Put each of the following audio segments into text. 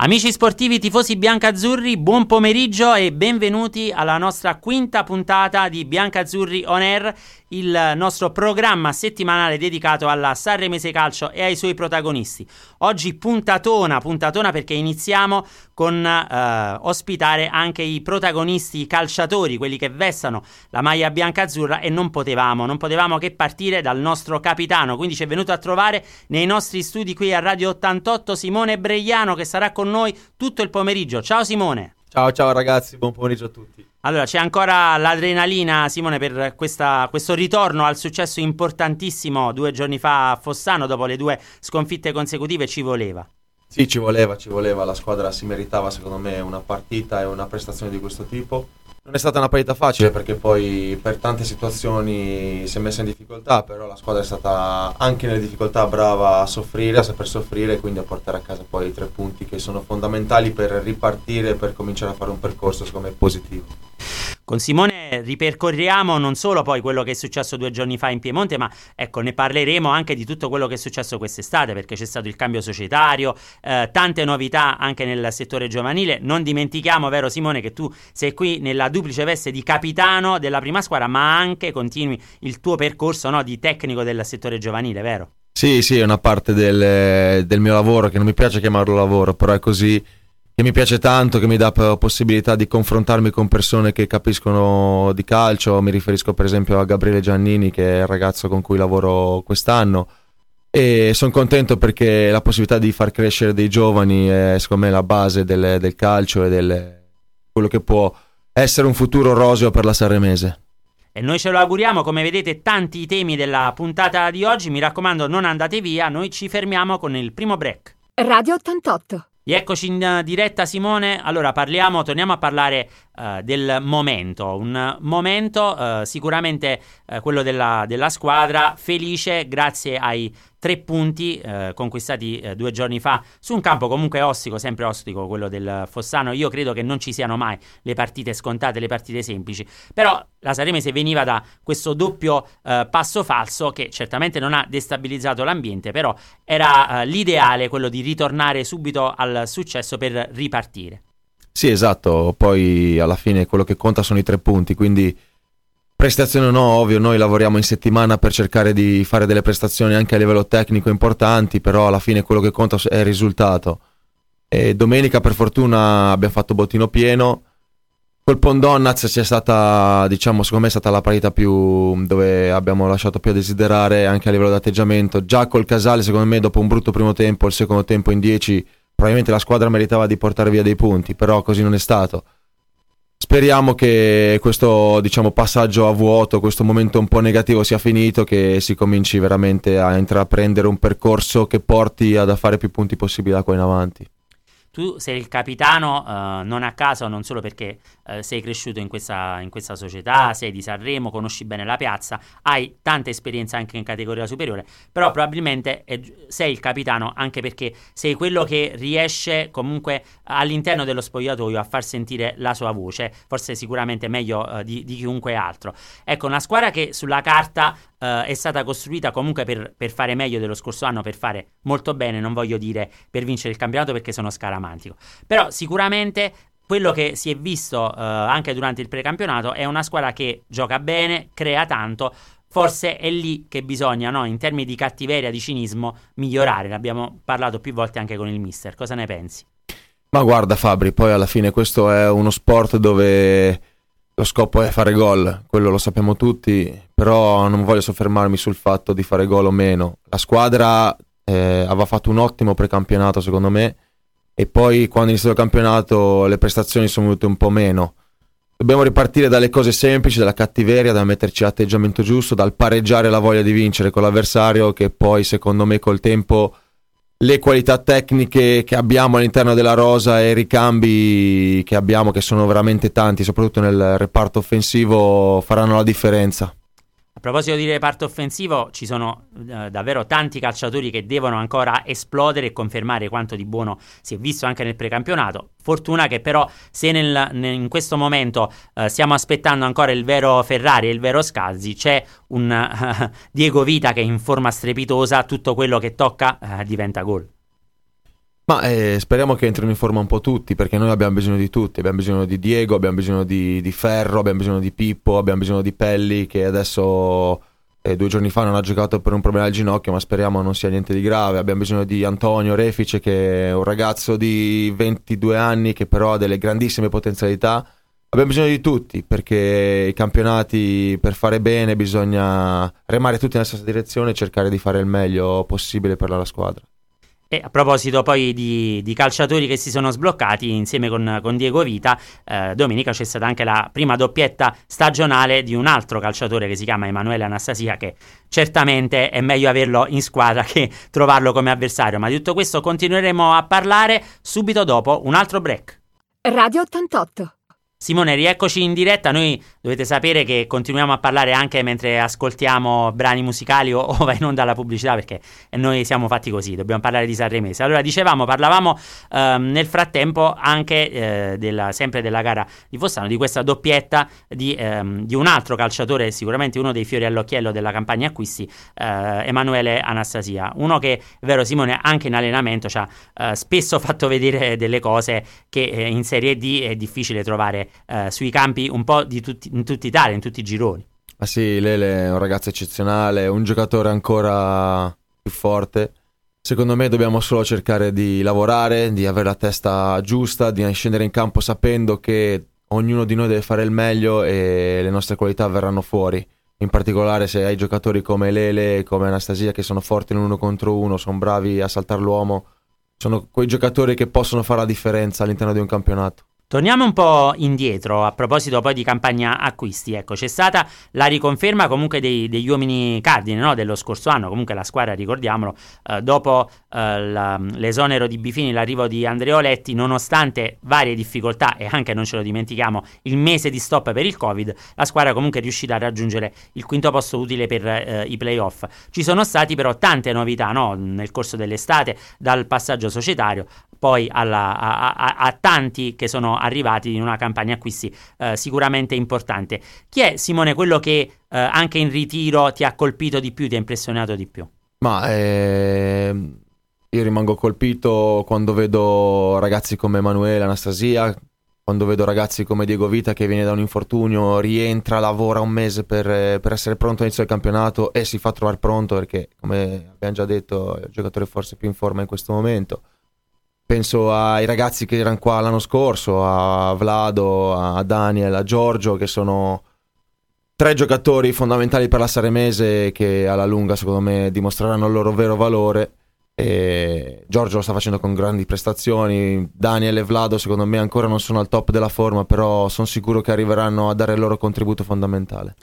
Amici sportivi, tifosi biancazzurri, buon pomeriggio e benvenuti alla nostra quinta puntata di Biancazzurri On Air, il nostro programma settimanale dedicato alla Sanremese Calcio e ai suoi protagonisti. Oggi puntatona perché iniziamo con ospitare anche i protagonisti, i calciatori, quelli che vestono la maglia biancazzurra, e non potevamo che partire dal nostro capitano. Quindi ci è venuto a trovare nei nostri studi qui a Radio 88 Simone Bregliano, che sarà con noi tutto il pomeriggio. Ciao Simone. Ciao ragazzi, buon pomeriggio a tutti. Allora, c'è ancora l'adrenalina, Simone, per questo ritorno al successo importantissimo 2 giorni fa a Fossano dopo le 2 sconfitte consecutive? Ci voleva? Sì, ci voleva, la squadra si meritava secondo me una partita e una prestazione di questo tipo. Non è stata una partita facile perché poi per tante situazioni si è messa in difficoltà, però la squadra è stata anche nelle difficoltà brava a saper soffrire e quindi a portare a casa poi i 3 punti che sono fondamentali per ripartire e per cominciare a fare un percorso secondo me positivo. Con Simone ripercorriamo non solo poi quello che è successo 2 giorni fa in Piemonte, ma ecco, ne parleremo anche di tutto quello che è successo quest'estate, perché c'è stato il cambio societario, tante novità anche nel settore giovanile. Non dimentichiamo, vero Simone, che tu sei qui nella duplice veste di capitano della prima squadra, ma anche continui il tuo percorso, no, di tecnico del settore giovanile, vero? Sì, è una parte del mio lavoro, che non mi piace chiamarlo lavoro, però è così, che mi piace tanto, che mi dà possibilità di confrontarmi con persone che capiscono di calcio. Mi riferisco per esempio a Gabriele Giannini, che è il ragazzo con cui lavoro quest'anno, e sono contento perché la possibilità di far crescere dei giovani è secondo me la base del calcio e del quello che può essere un futuro roseo per la Sanremese. E noi ce lo auguriamo. Come vedete, tanti temi della puntata di oggi. Mi raccomando, non andate via, noi ci fermiamo con il primo break. Radio 88. E eccoci in diretta, Simone. Allora torniamo a parlare del momento, un momento sicuramente quello della squadra felice grazie ai 3 punti conquistati 2 giorni fa su un campo comunque ostico, sempre ostico quello del Fossano. Io credo che non ci siano mai le partite scontate, le partite semplici, però la Sanremese veniva da questo doppio passo falso che certamente non ha destabilizzato l'ambiente, però era l'ideale quello di ritornare subito al successo per ripartire. Sì, esatto, poi alla fine quello che conta sono i 3 punti, quindi prestazione o no, ovvio, noi lavoriamo in settimana per cercare di fare delle prestazioni anche a livello tecnico importanti, però alla fine quello che conta è il risultato. E domenica per fortuna abbiamo fatto bottino pieno. Col Pont Donnaz c'è stata, diciamo, secondo me è stata la partita più dove abbiamo lasciato più a desiderare anche a livello di atteggiamento. Già col Casale, secondo me, dopo un brutto primo tempo, il secondo tempo in 10, probabilmente la squadra meritava di portare via dei punti, però così non è stato. Speriamo che questo, diciamo, passaggio a vuoto, questo momento un po' negativo sia finito, che si cominci veramente a intraprendere un percorso che porti ad fare più punti possibili da qua in avanti. Tu sei il capitano, non a caso, non solo perché sei cresciuto in questa società, sei di Sanremo, conosci bene la piazza, hai tanta esperienza anche in categoria superiore, però probabilmente sei il capitano anche perché sei quello che riesce comunque all'interno dello spogliatoio a far sentire la sua voce, forse sicuramente meglio di chiunque altro. Ecco, una squadra che sulla carta è stata costruita comunque per fare meglio dello scorso anno, per fare molto bene, non voglio dire per vincere il campionato perché sono scaramantico, però sicuramente quello che si è visto anche durante il precampionato è una squadra che gioca bene, crea tanto. Forse è lì che bisogna, no, in termini di cattiveria, di cinismo, migliorare. Ne abbiamo parlato più volte anche con il mister. Cosa ne pensi? Ma guarda Fabri, poi alla fine questo è uno sport dove lo scopo è fare gol, quello lo sappiamo tutti, però non voglio soffermarmi sul fatto di fare gol o meno. La squadra aveva fatto un ottimo precampionato secondo me, e poi quando è iniziato il campionato le prestazioni sono venute un po' meno. Dobbiamo ripartire dalle cose semplici, dalla cattiveria, da metterci l'atteggiamento giusto, dal pareggiare la voglia di vincere con l'avversario, che poi secondo me col tempo le qualità tecniche che abbiamo all'interno della rosa e i ricambi che abbiamo, che sono veramente tanti, soprattutto nel reparto offensivo, faranno la differenza. A proposito di reparto offensivo, ci sono davvero tanti calciatori che devono ancora esplodere e confermare quanto di buono si è visto anche nel precampionato. Fortuna che però, se in questo momento stiamo aspettando ancora il vero Ferrari e il vero Scalzi, c'è un Diego Vita che in forma strepitosa, tutto quello che tocca diventa gol. Ma speriamo che entrino in forma un po' tutti, perché noi abbiamo bisogno di tutti, abbiamo bisogno di Diego, abbiamo bisogno di Ferro, abbiamo bisogno di Pippo, abbiamo bisogno di Pelli, che adesso 2 giorni fa non ha giocato per un problema al ginocchio, ma speriamo non sia niente di grave. Abbiamo bisogno di Antonio Refice, che è un ragazzo di 22 anni che però ha delle grandissime potenzialità. Abbiamo bisogno di tutti, perché i campionati, per fare bene, bisogna remare tutti nella stessa direzione e cercare di fare il meglio possibile per la squadra. E a proposito poi di calciatori che si sono sbloccati insieme con Diego Vita, domenica c'è stata anche la prima doppietta stagionale di un altro calciatore che si chiama Emanuele Anastasia, che certamente è meglio averlo in squadra che trovarlo come avversario, ma di tutto questo continueremo a parlare subito dopo un altro break. Radio 88. Simone, rieccoci in diretta. Noi, dovete sapere che continuiamo a parlare anche mentre ascoltiamo brani musicali o va in onda la pubblicità, perché noi siamo fatti così, dobbiamo parlare di Sanremese. Allora, parlavamo nel frattempo anche sempre della gara di Fossano, di questa doppietta di un altro calciatore, sicuramente uno dei fiori all'occhiello della campagna acquisti, Emanuele Anastasia, uno che, è vero Simone, anche in allenamento ci ha spesso fatto vedere delle cose che in Serie D è difficile trovare sui campi un po' in tutta Italia, in tutti i gironi. Ah sì, Lele è un ragazzo eccezionale, un giocatore ancora più forte. Secondo me dobbiamo solo cercare di lavorare, di avere la testa giusta, di scendere in campo sapendo che ognuno di noi deve fare il meglio e le nostre qualità verranno fuori. In particolare se hai giocatori come Lele, come Anastasia, che sono forti nell'1 contro 1, sono bravi a saltare l'uomo, sono quei giocatori che possono fare la differenza all'interno di un campionato. Torniamo un po' indietro, a proposito poi di campagna acquisti. Ecco, c'è stata la riconferma comunque degli uomini cardine, no? Dello scorso anno. Comunque la squadra, ricordiamolo, dopo l'esonero di Bifini, l'arrivo di Andreoletti, nonostante varie difficoltà e anche, non ce lo dimentichiamo, il mese di stop per il Covid, la squadra comunque è riuscita a raggiungere il 5º posto utile per i playoff. Ci sono stati però tante novità, no? Nel corso dell'estate, dal passaggio societario poi a tanti che sono arrivati in una campagna acquisti sicuramente importante. Chi è, Simone, quello che anche in ritiro ti ha colpito di più, ti ha impressionato di più? Ma io rimango colpito quando vedo ragazzi come Emanuele Anastasia, quando vedo ragazzi come Diego Vita, che viene da un infortunio, rientra, lavora un mese per essere pronto all'inizio del campionato e si fa trovare pronto, perché come abbiamo già detto è il giocatore forse più in forma in questo momento. Penso ai ragazzi che erano qua l'anno scorso, a Vlado, a Daniel, a Giorgio, che sono 3 giocatori fondamentali per la Sanremese, che alla lunga secondo me dimostreranno il loro vero valore. E Giorgio lo sta facendo con grandi prestazioni, Daniel e Vlado secondo me ancora non sono al top della forma, però sono sicuro che arriveranno a dare il loro contributo fondamentale.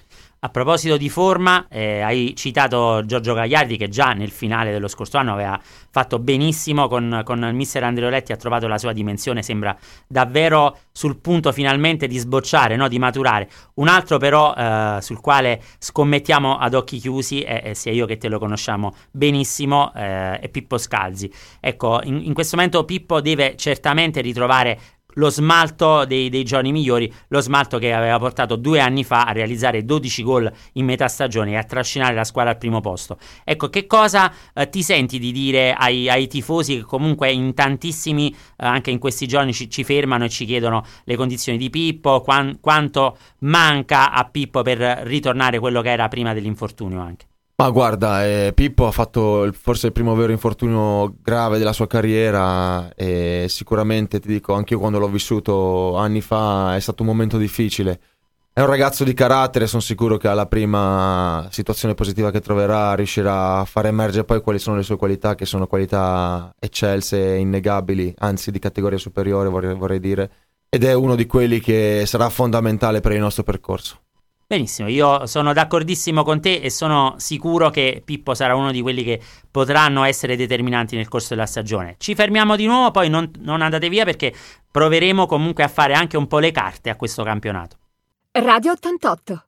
A proposito di forma, hai citato Giorgio Gagliardi, che già nel finale dello scorso anno aveva fatto benissimo con il mister Andreoletti, ha trovato la sua dimensione, sembra davvero sul punto finalmente di sbocciare, no? Di maturare. Un altro però sul quale scommettiamo ad occhi chiusi, sia io che te lo conosciamo benissimo, è Pippo Scalzi. Ecco, in questo momento Pippo deve certamente ritrovare lo smalto dei giorni migliori, lo smalto che aveva portato 2 anni fa a realizzare 12 gol in metà stagione e a trascinare la squadra al 1º posto. Ecco, che cosa ti senti di dire ai tifosi, che comunque in tantissimi, anche in questi giorni, ci fermano e ci chiedono le condizioni di Pippo, quanto manca a Pippo per ritornare quello che era prima dell'infortunio anche? Ma guarda, Pippo ha fatto forse il primo vero infortunio grave della sua carriera e sicuramente, ti dico, anche io quando l'ho vissuto anni fa è stato un momento difficile. È un ragazzo di carattere, sono sicuro che alla prima situazione positiva che troverà riuscirà a far emergere poi quali sono le sue qualità, che sono qualità eccelse e innegabili, anzi di categoria superiore vorrei dire, ed è uno di quelli che sarà fondamentale per il nostro percorso. Benissimo, io sono d'accordissimo con te e sono sicuro che Pippo sarà uno di quelli che potranno essere determinanti nel corso della stagione. Ci fermiamo di nuovo, poi non andate via, perché proveremo comunque a fare anche un po' le carte a questo campionato. Radio 88.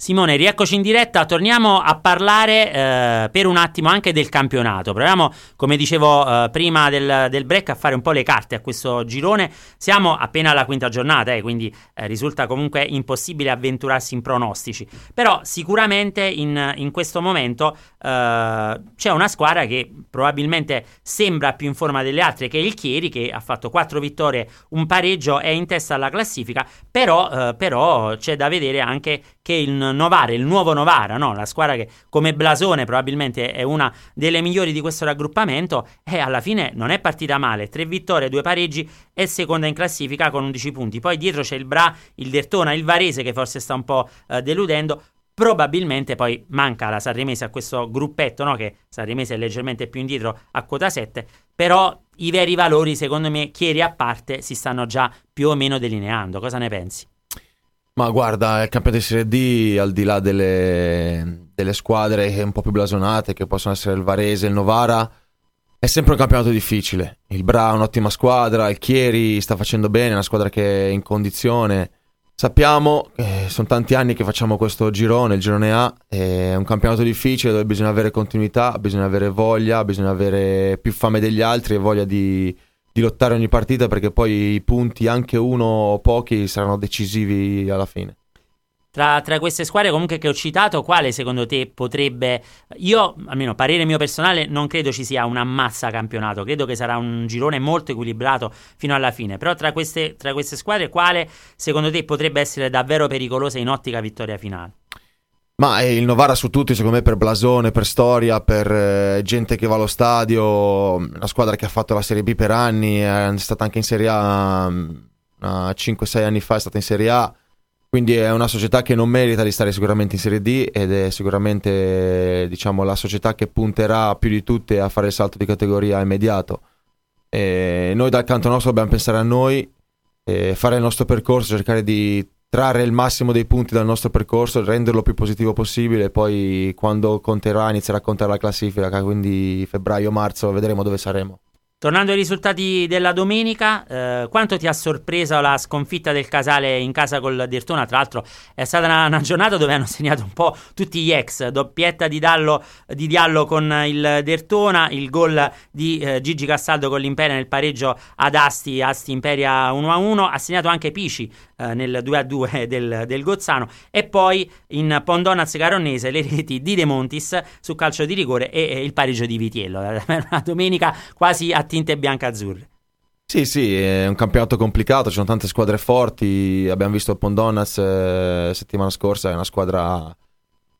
Simone, rieccoci in diretta, torniamo a parlare per un attimo anche del campionato. Proviamo, come dicevo prima del break, a fare un po' le carte a questo girone. Siamo appena alla quinta giornata, quindi risulta comunque impossibile avventurarsi in pronostici. Però sicuramente in questo momento c'è una squadra che probabilmente sembra più in forma delle altre, che è il Chieri, che ha fatto 4 vittorie, un pareggio, è in testa alla classifica. Però c'è da vedere anche che il nuovo Novara, no? La squadra che come blasone probabilmente è una delle migliori di questo raggruppamento, e alla fine non è partita male, 3 vittorie, 2 pareggi, è seconda in classifica con 11 punti. Poi dietro c'è il Bra, il Dertona, il Varese, che forse sta un po' deludendo. Probabilmente poi manca la Sanremese a questo gruppetto, no? Che Sanremese è leggermente più indietro a quota 7, però i veri valori, secondo me, Chieri a parte, si stanno già più o meno delineando. Cosa ne pensi? Ma guarda, il campionato di Serie D, al di là delle squadre un po' più blasonate, che possono essere il Varese, il Novara, è sempre un campionato difficile. Il Bra è un'ottima squadra, il Chieri sta facendo bene, è una squadra che è in condizione. Sappiamo, sono tanti anni che facciamo questo girone, il girone A, è un campionato difficile dove bisogna avere continuità, bisogna avere voglia, bisogna avere più fame degli altri e voglia di lottare ogni partita, perché poi i punti, anche uno o pochi, saranno decisivi alla fine. Tra queste squadre comunque che ho citato, quale secondo te potrebbe... Io, almeno parere mio personale, non credo ci sia una massa campionato, credo che sarà un girone molto equilibrato fino alla fine, però tra queste squadre quale secondo te potrebbe essere davvero pericolosa in ottica vittoria finale? Ma il Novara su tutti, secondo me, per blasone, per storia, per gente che va allo stadio, una squadra che ha fatto la Serie B per anni, è stata anche in Serie A 5-6 anni fa, è stata in Serie A. Quindi è una società che non merita di stare sicuramente in Serie D, ed è sicuramente, diciamo, la società che punterà più di tutte a fare il salto di categoria immediato. E noi dal canto nostro dobbiamo pensare a noi, fare il nostro percorso, cercare di trarre il massimo dei punti dal nostro percorso, renderlo più positivo possibile, e poi quando conterà inizierà a contare la classifica, quindi febbraio-marzo vedremo dove saremo. Tornando ai risultati della domenica, quanto ti ha sorpresa la sconfitta del Casale in casa col Dertona? Tra l'altro è stata una giornata dove hanno segnato un po' tutti gli ex, doppietta di Diallo con il Dertona, il gol di Gigi Castaldo con l'Imperia nel pareggio ad Asti, Asti-Imperia 1-1, ha segnato anche Pici nel 2-2 del Gozzano, e poi in Pont Donnaz Caronnese le reti di De Montis su calcio di rigore e il pareggio di Vitiello. Una domenica quasi a tinte bianca-azzurre. Sì, è un campionato complicato, ci sono tante squadre forti. Abbiamo visto il Pont Donnaz settimana scorsa, è una squadra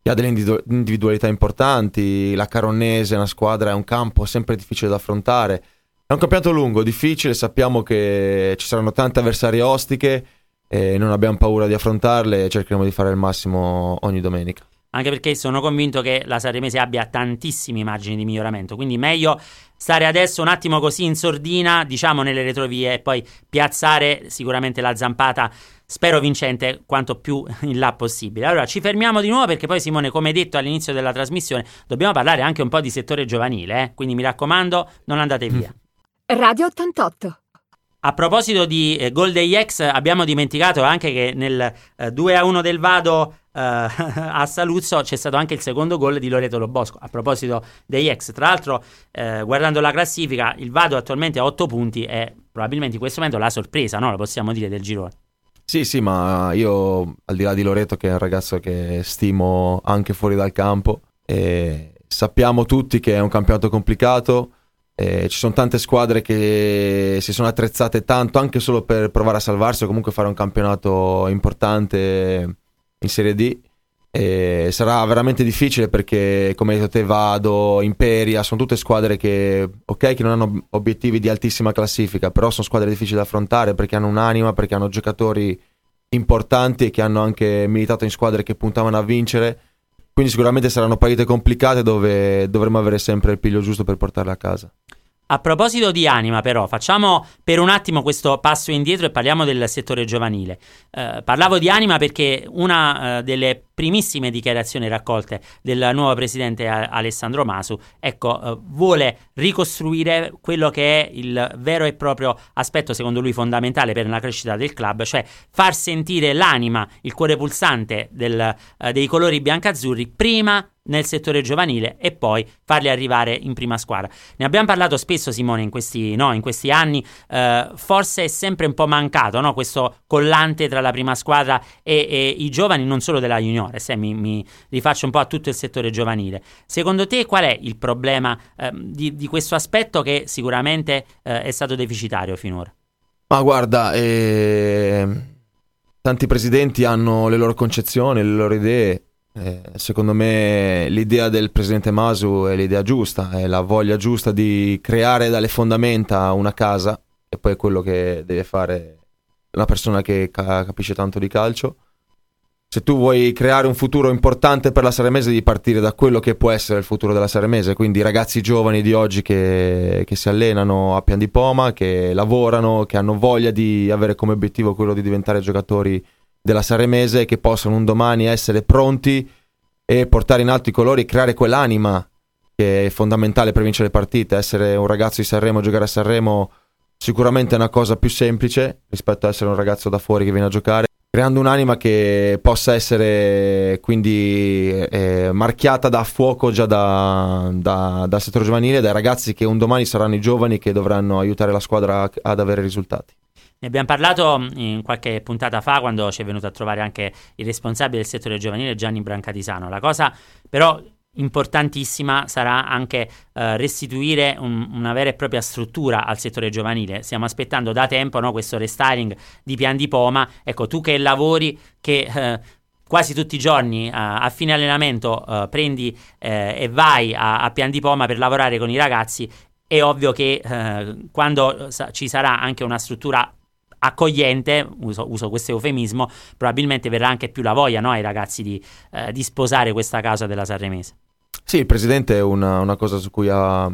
che ha delle individualità importanti. La Caronnese è una squadra, è un campo sempre difficile da affrontare. È un campionato lungo, difficile, sappiamo che ci saranno tante avversarie ostiche e non abbiamo paura di affrontarle, e cercheremo di fare il massimo ogni domenica. Anche perché sono convinto che la Sanremese abbia tantissimi margini di miglioramento, quindi meglio stare adesso un attimo così in sordina, diciamo, nelle retrovie, e poi piazzare sicuramente la zampata, spero vincente, quanto più in là possibile. Allora ci fermiamo di nuovo, perché poi, Simone, come detto all'inizio della trasmissione, dobbiamo parlare anche un po' di settore giovanile, quindi mi raccomando, non andate via. Radio 88. A proposito di gol degli ex, abbiamo dimenticato anche che nel 2-1 del Vado a Saluzzo c'è stato anche il secondo gol di Loreto Lobosco. A proposito degli ex, tra l'altro, guardando la classifica, il Vado attualmente ha 8 punti, è probabilmente in questo momento la sorpresa, no? Lo possiamo dire, del girone. Sì, ma io, al di là di Loreto, che è un ragazzo che stimo anche fuori dal campo, sappiamo tutti che è un campionato complicato. Ci sono tante squadre che si sono attrezzate tanto, anche solo per provare a salvarsi o comunque fare un campionato importante in Serie D. Sarà veramente difficile, perché, come hai detto te, Vado, Imperia, sono tutte squadre che, ok, che non hanno obiettivi di altissima classifica, però sono squadre difficili da affrontare, perché hanno un'anima, perché hanno giocatori importanti e che hanno anche militato in squadre che puntavano a vincere. Quindi sicuramente saranno partite complicate dove dovremo avere sempre il piglio giusto per portarle a casa. A proposito di anima, però, facciamo per un attimo questo passo indietro e parliamo del settore giovanile. Parlavo di anima perché una delle primissime dichiarazioni raccolte del nuovo presidente Alessandro Masu, vuole ricostruire quello che è il vero e proprio aspetto, secondo lui, fondamentale per la crescita del club, cioè far sentire l'anima, il cuore pulsante dei colori biancazzurri prima nel settore giovanile e poi farli arrivare in prima squadra. Ne abbiamo parlato spesso, Simone, in questi anni. Forse è sempre un po' mancato, no? Questo collante tra la prima squadra e i giovani, non solo della juniore. Se mi rifaccio un po' a tutto il settore giovanile, secondo te qual è il problema di questo aspetto che sicuramente è stato deficitario finora? Ma guarda, tanti presidenti hanno le loro concezioni, le loro idee. Secondo me l'idea del presidente Masu è l'idea giusta, è la voglia giusta di creare dalle fondamenta una casa, e poi è quello che deve fare una persona che capisce tanto di calcio. Se tu vuoi creare un futuro importante per la Sanremese, devi partire da quello che può essere il futuro della Sanremese, quindi ragazzi giovani di oggi che si allenano a Pian di Poma, che lavorano, che hanno voglia di avere come obiettivo quello di diventare giocatori della Sanremese, che possono un domani essere pronti e portare in alto i colori e creare quell'anima che è fondamentale per vincere le partite. Essere un ragazzo di Sanremo, giocare a Sanremo, sicuramente è una cosa più semplice rispetto a essere un ragazzo da fuori che viene a giocare, creando un'anima che possa essere quindi marchiata da fuoco già dal settore giovanile, dai ragazzi che un domani saranno i giovani che dovranno aiutare la squadra ad avere risultati. Ne abbiamo parlato in qualche puntata fa, quando ci è venuto a trovare anche il responsabile del settore giovanile, Gianni Brancatisano. La cosa però importantissima sarà anche restituire una vera e propria struttura al settore giovanile. Stiamo aspettando da tempo, no, questo restyling di Pian di Poma. Ecco, tu che lavori, che quasi tutti i giorni a fine allenamento prendi e vai a Pian di Poma per lavorare con i ragazzi, è ovvio che quando ci sarà anche una struttura accogliente, uso questo eufemismo, probabilmente verrà anche più la voglia, no, ai ragazzi di sposare questa causa della Sanremese. Sì, il presidente è una cosa su cui ha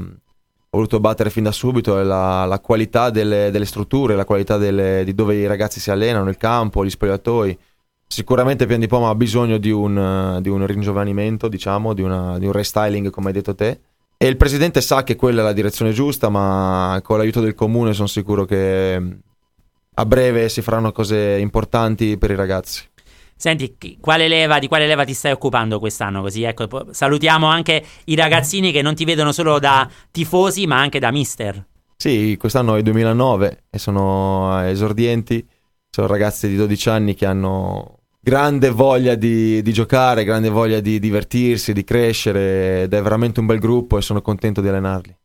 voluto battere fin da subito, è la qualità delle strutture, la qualità di dove i ragazzi si allenano, il campo, gli spogliatoi. Sicuramente Pian di Poma ha bisogno di un ringiovanimento, diciamo, di un restyling, come hai detto te. E il presidente sa che quella è la direzione giusta, ma con l'aiuto del comune sono sicuro che a breve si faranno cose importanti per i ragazzi. Senti, di quale leva ti stai occupando quest'anno? Così, ecco, salutiamo anche i ragazzini che non ti vedono solo da tifosi, ma anche da mister. Sì, quest'anno è 2009 e sono esordienti. Sono ragazzi di 12 anni che hanno grande voglia di giocare, grande voglia di divertirsi, di crescere, ed è veramente un bel gruppo e sono contento di allenarli.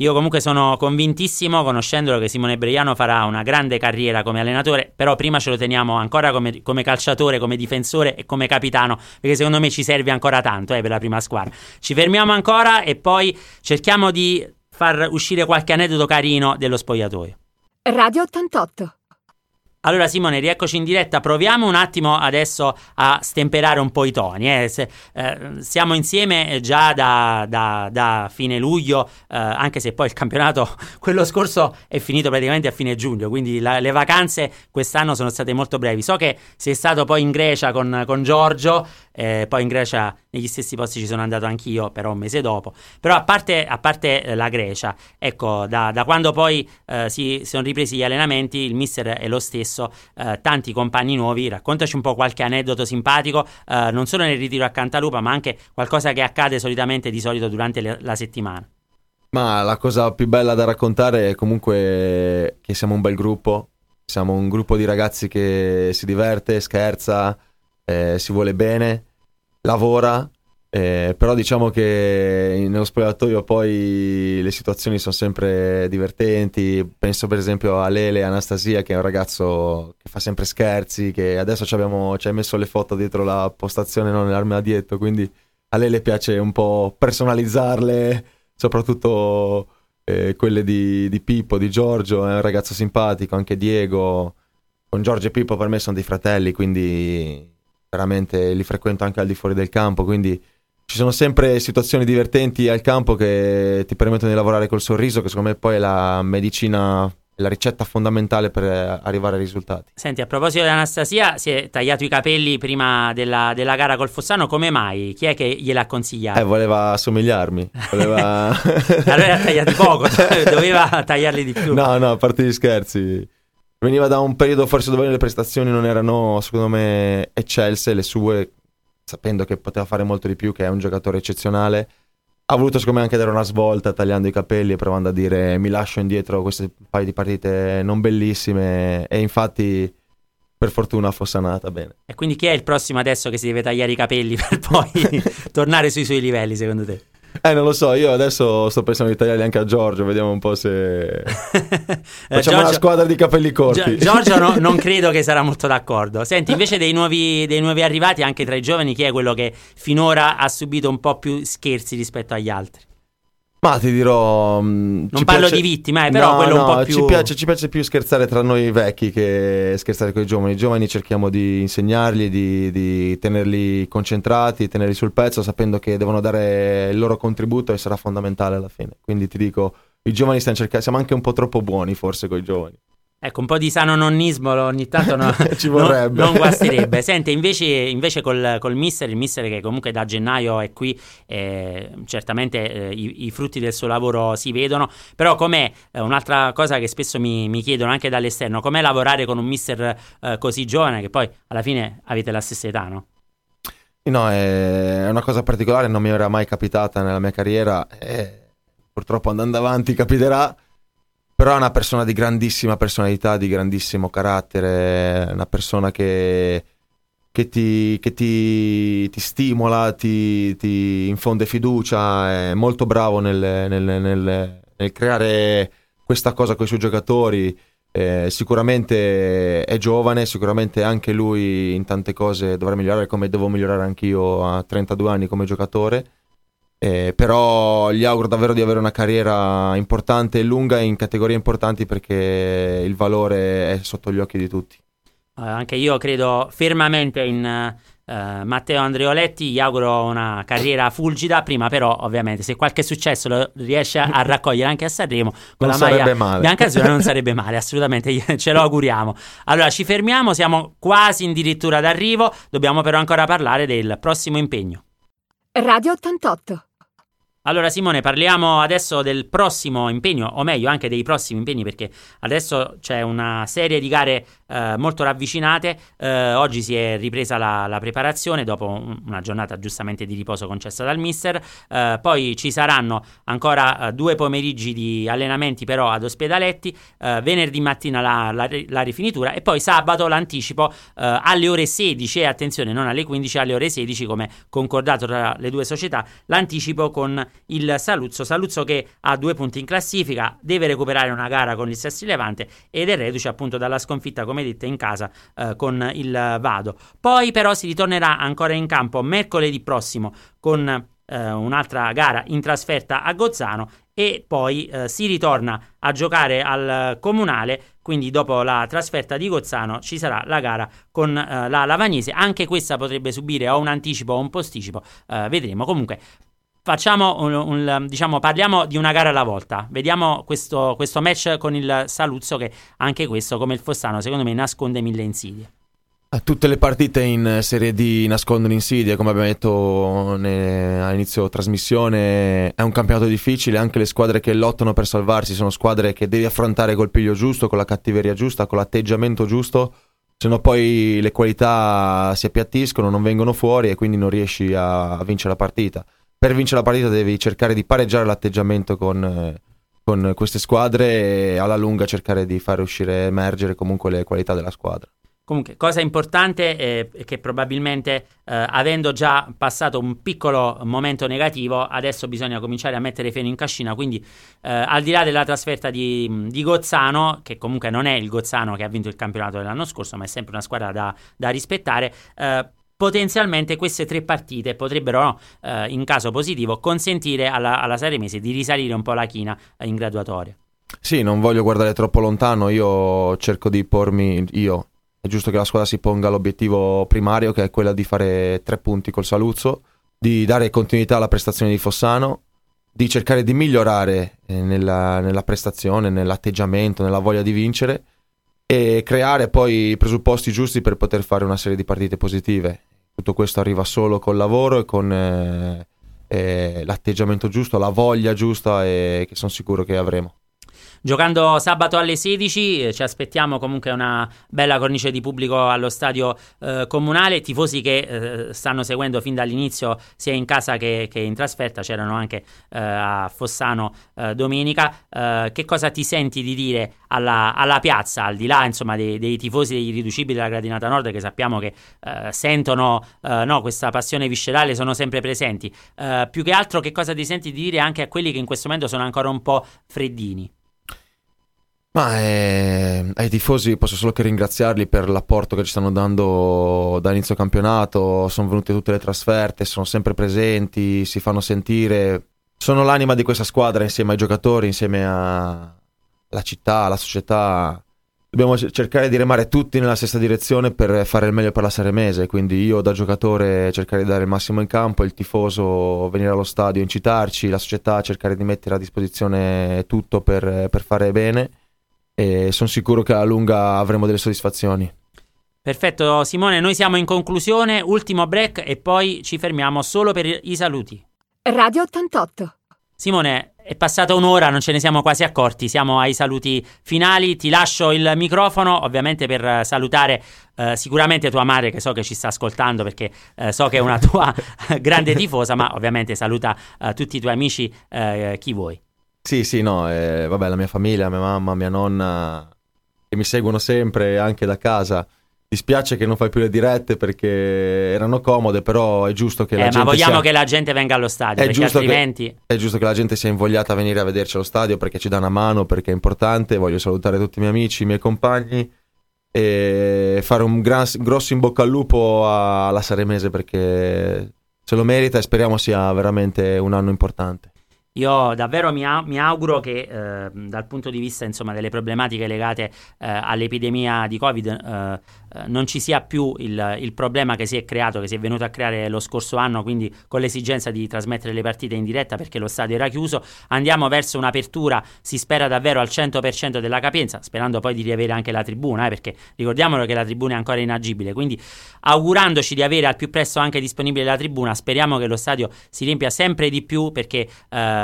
Io comunque sono convintissimo, conoscendolo, che Simone Bregliano farà una grande carriera come allenatore, però prima ce lo teniamo ancora come calciatore, come difensore e come capitano, perché secondo me ci serve ancora tanto per la prima squadra. Ci fermiamo ancora e poi cerchiamo di far uscire qualche aneddoto carino dello spogliatoio. Radio 88. Allora, Simone, rieccoci in diretta. Proviamo un attimo adesso a stemperare un po' i toni. Siamo insieme già da fine luglio, anche se poi il campionato, quello scorso, è finito praticamente a fine giugno, quindi le vacanze quest'anno sono state molto brevi. So che sei stato poi in Grecia con Giorgio, poi in Grecia negli stessi posti ci sono andato anch'io, però un mese dopo. Però a parte la Grecia, ecco, da quando poi si sono ripresi gli allenamenti, il mister è lo stesso, tanti compagni nuovi. Raccontaci un po' qualche aneddoto simpatico, non solo nel ritiro a Cantalupa, ma anche qualcosa che accade di solito durante la settimana. Ma la cosa più bella da raccontare è comunque che siamo un bel gruppo, siamo un gruppo di ragazzi che si diverte, scherza, si vuole bene, lavora, però diciamo che nello spogliatoio poi le situazioni sono sempre divertenti. Penso per esempio a Lele Anastasia, che è un ragazzo che fa sempre scherzi, che adesso ci hai messo le foto dietro la postazione, non nell'armadietto, quindi a Lele piace un po' personalizzarle, soprattutto quelle di Pippo, di Giorgio. È un ragazzo simpatico, anche Diego. Con Giorgio e Pippo per me sono dei fratelli, quindi veramente li frequento anche al di fuori del campo, quindi ci sono sempre situazioni divertenti al campo che ti permettono di lavorare col sorriso, che secondo me poi è la medicina, la ricetta fondamentale per arrivare ai risultati. Senti, a proposito di Anastasia, si è tagliato i capelli prima della gara col Fossano, come mai? Chi è che gliel'ha consigliato? Voleva assomigliarmi, voleva... Allora ha tagliato poco, doveva tagliarli di più. No, a parte gli scherzi, veniva da un periodo forse dove le prestazioni non erano, secondo me, eccelse le sue, sapendo che poteva fare molto di più, che è un giocatore eccezionale. Ha voluto secondo me anche dare una svolta tagliando i capelli e provando a dire mi lascio indietro queste paio di partite non bellissime, e infatti per fortuna fosse andata bene. E quindi chi è il prossimo adesso che si deve tagliare i capelli per poi tornare sui suoi livelli, secondo te? Non lo so, io adesso sto pensando di tagliarli anche a Giorgio, vediamo un po' se facciamo Giorgio, una squadra di capelli corti. Giorgio non credo che sarà molto d'accordo. Senti, invece dei nuovi arrivati, anche tra i giovani, chi è quello che finora ha subito un po' più scherzi rispetto agli altri? Ma ti dirò, non parlo piace... di vittima, però no, quello un po' più ci piace più scherzare tra noi vecchi che scherzare con i giovani. I giovani cerchiamo di insegnargli, di tenerli concentrati, tenerli sul pezzo, sapendo che devono dare il loro contributo e sarà fondamentale alla fine. Quindi ti dico, i giovani siamo anche un po' troppo buoni forse con i giovani. Ecco, un po' di sano nonnismo ogni tanto ci vorrebbe. Non guasterebbe. Senti, invece col mister, il mister che comunque da gennaio è qui, certamente i frutti del suo lavoro si vedono, però com'è, un'altra cosa che spesso mi chiedono anche dall'esterno, com'è lavorare con un mister così giovane, che poi alla fine avete la stessa età, no? No, è una cosa particolare, non mi era mai capitata nella mia carriera, purtroppo andando avanti capiterà. Però è una persona di grandissima personalità, di grandissimo carattere, una persona che ti stimola, ti infonde fiducia, è molto bravo nel creare questa cosa con i suoi giocatori. Sicuramente è giovane, sicuramente anche lui in tante cose dovrà migliorare, come devo migliorare anch'io a 32 anni come giocatore. Però gli auguro davvero di avere una carriera importante e lunga in categorie importanti, perché il valore è sotto gli occhi di tutti. Anche io credo fermamente in Matteo Andreoletti, gli auguro una carriera fulgida. Prima però, ovviamente, se qualche successo lo riesce a raccogliere anche a Sanremo con la maglia biancazzurra non sarebbe male, assolutamente, ce lo auguriamo. Allora ci fermiamo, siamo quasi addirittura d'arrivo, dobbiamo però ancora parlare del prossimo impegno. Radio 88. Allora Simone, parliamo adesso del prossimo impegno, o meglio anche dei prossimi impegni, perché adesso c'è una serie di gare molto ravvicinate. Oggi si è ripresa la preparazione dopo una giornata giustamente di riposo concessa dal mister. Poi ci saranno ancora 2 pomeriggi di allenamenti però ad Ospedaletti, venerdì mattina la rifinitura, e poi sabato l'anticipo alle ore 16, e attenzione non alle 15, alle ore 16 come concordato tra le due società, l'anticipo con il Saluzzo che ha 2 punti in classifica, deve recuperare una gara con il Sestri Levante ed è reduce appunto dalla sconfitta, come detta, in casa con il Vado. Poi però si ritornerà ancora in campo mercoledì prossimo con un'altra gara in trasferta a Gozzano, e poi si ritorna a giocare al Comunale, quindi dopo la trasferta di Gozzano ci sarà la gara con la Lavagnese. Anche questa potrebbe subire o un anticipo o un posticipo, vedremo. Comunque facciamo parliamo di una gara alla volta. Vediamo questo match con il Saluzzo, che anche questo, come il Fossano, secondo me nasconde mille insidie. Tutte le partite in Serie D nascondono insidie, come abbiamo detto all'inizio trasmissione. È un campionato difficile, anche le squadre che lottano per salvarsi sono squadre che devi affrontare col piglio giusto, con la cattiveria giusta, con l'atteggiamento giusto, se no poi le qualità si appiattiscono, non vengono fuori e quindi non riesci a vincere la partita. Per vincere la partita devi cercare di pareggiare l'atteggiamento con queste squadre, e alla lunga cercare di far uscire, emergere comunque le qualità della squadra. Comunque, cosa importante è che probabilmente avendo già passato un piccolo momento negativo, adesso bisogna cominciare a mettere fieno in cascina. Quindi al di là della trasferta di Gozzano, che comunque non è il Gozzano che ha vinto il campionato dell'anno scorso, ma è sempre una squadra da rispettare, potenzialmente queste 3 partite potrebbero, in caso positivo, consentire alla Sanremese di risalire un po' la china in graduatoria. Sì, non voglio guardare troppo lontano, io cerco di è giusto che la squadra si ponga l'obiettivo primario, che è quella di fare 3 punti col Saluzzo, di dare continuità alla prestazione di Fossano, di cercare di migliorare nella prestazione, nell'atteggiamento, nella voglia di vincere e creare poi i presupposti giusti per poter fare una serie di partite positive. Tutto questo arriva solo col lavoro e con l'atteggiamento giusto, la voglia giusta, e che sono sicuro che avremo. Giocando sabato alle 16 ci aspettiamo comunque una bella cornice di pubblico allo stadio comunale, tifosi che stanno seguendo fin dall'inizio sia in casa che in trasferta, c'erano anche a Fossano domenica. Che cosa ti senti di dire alla piazza, al di là insomma dei tifosi degli irriducibili della Gradinata Nord, che sappiamo che sentono questa passione viscerale, sono sempre presenti, più che altro che cosa ti senti di dire anche a quelli che in questo momento sono ancora un po' freddini? Ma ai tifosi posso solo che ringraziarli per l'apporto che ci stanno dando da inizio campionato. Sono venute tutte le trasferte, sono sempre presenti, si fanno sentire, sono l'anima di questa squadra insieme ai giocatori, insieme alla città, alla società. Dobbiamo cercare di remare tutti nella stessa direzione per fare il meglio per la Sanremese, quindi io da giocatore cercare di dare il massimo in campo, il tifoso venire allo stadio, incitarci, la società cercare di mettere a disposizione tutto per fare bene. E sono sicuro che alla lunga avremo delle soddisfazioni. Perfetto Simone, noi siamo in conclusione, ultimo break e poi ci fermiamo solo per i saluti. Radio 88. Simone, è passata un'ora, non ce ne siamo quasi accorti, siamo ai saluti finali, ti lascio il microfono ovviamente per salutare sicuramente tua madre, che so che ci sta ascoltando perché so che è una tua grande tifosa, ma ovviamente saluta tutti i tuoi amici, chi vuoi. Sì, no, vabbè, la mia famiglia, mia mamma, mia nonna, che mi seguono sempre anche da casa. Dispiace che non fai più le dirette perché erano comode, però è giusto che la gente ma vogliamo che la gente venga allo stadio, perché altrimenti... È giusto che la gente sia invogliata a venire a vederci allo stadio, perché ci dà una mano, perché è importante. Voglio salutare tutti i miei amici, i miei compagni e fare un grosso in bocca al lupo alla Sanremese, perché se lo merita e speriamo sia veramente un anno importante. Io davvero mi auguro che dal punto di vista insomma delle problematiche legate all'epidemia di Covid non ci sia più il problema che si è venuto a creare lo scorso anno, quindi con l'esigenza di trasmettere le partite in diretta perché lo stadio era chiuso. Andiamo verso un'apertura, si spera davvero al 100% della capienza, sperando poi di riavere anche la tribuna, perché ricordiamolo che la tribuna è ancora inagibile, quindi augurandoci di avere al più presto anche disponibile la tribuna, speriamo che lo stadio si riempia sempre di più, perché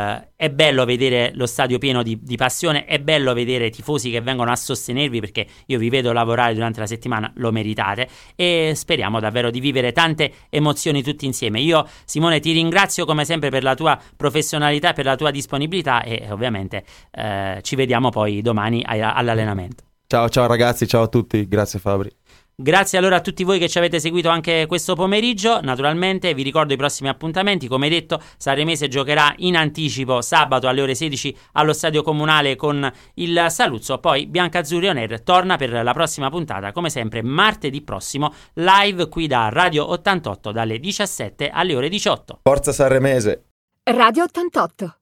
è bello vedere lo stadio pieno di passione, è bello vedere tifosi che vengono a sostenervi, perché io vi vedo lavorare durante la settimana, lo meritate, e speriamo davvero di vivere tante emozioni tutti insieme. Io Simone ti ringrazio come sempre per la tua professionalità, per la tua disponibilità e ovviamente ci vediamo poi domani all'allenamento. Ciao ragazzi, ciao a tutti, grazie Fabri. Grazie allora a tutti voi che ci avete seguito anche questo pomeriggio. Naturalmente vi ricordo i prossimi appuntamenti, come detto Sanremese giocherà in anticipo sabato alle ore 16 allo stadio comunale con il Saluzzo, poi Biancazzurri On Air torna per la prossima puntata come sempre martedì prossimo, live qui da Radio 88 dalle 17 alle ore 18. Forza Sanremese! Radio 88.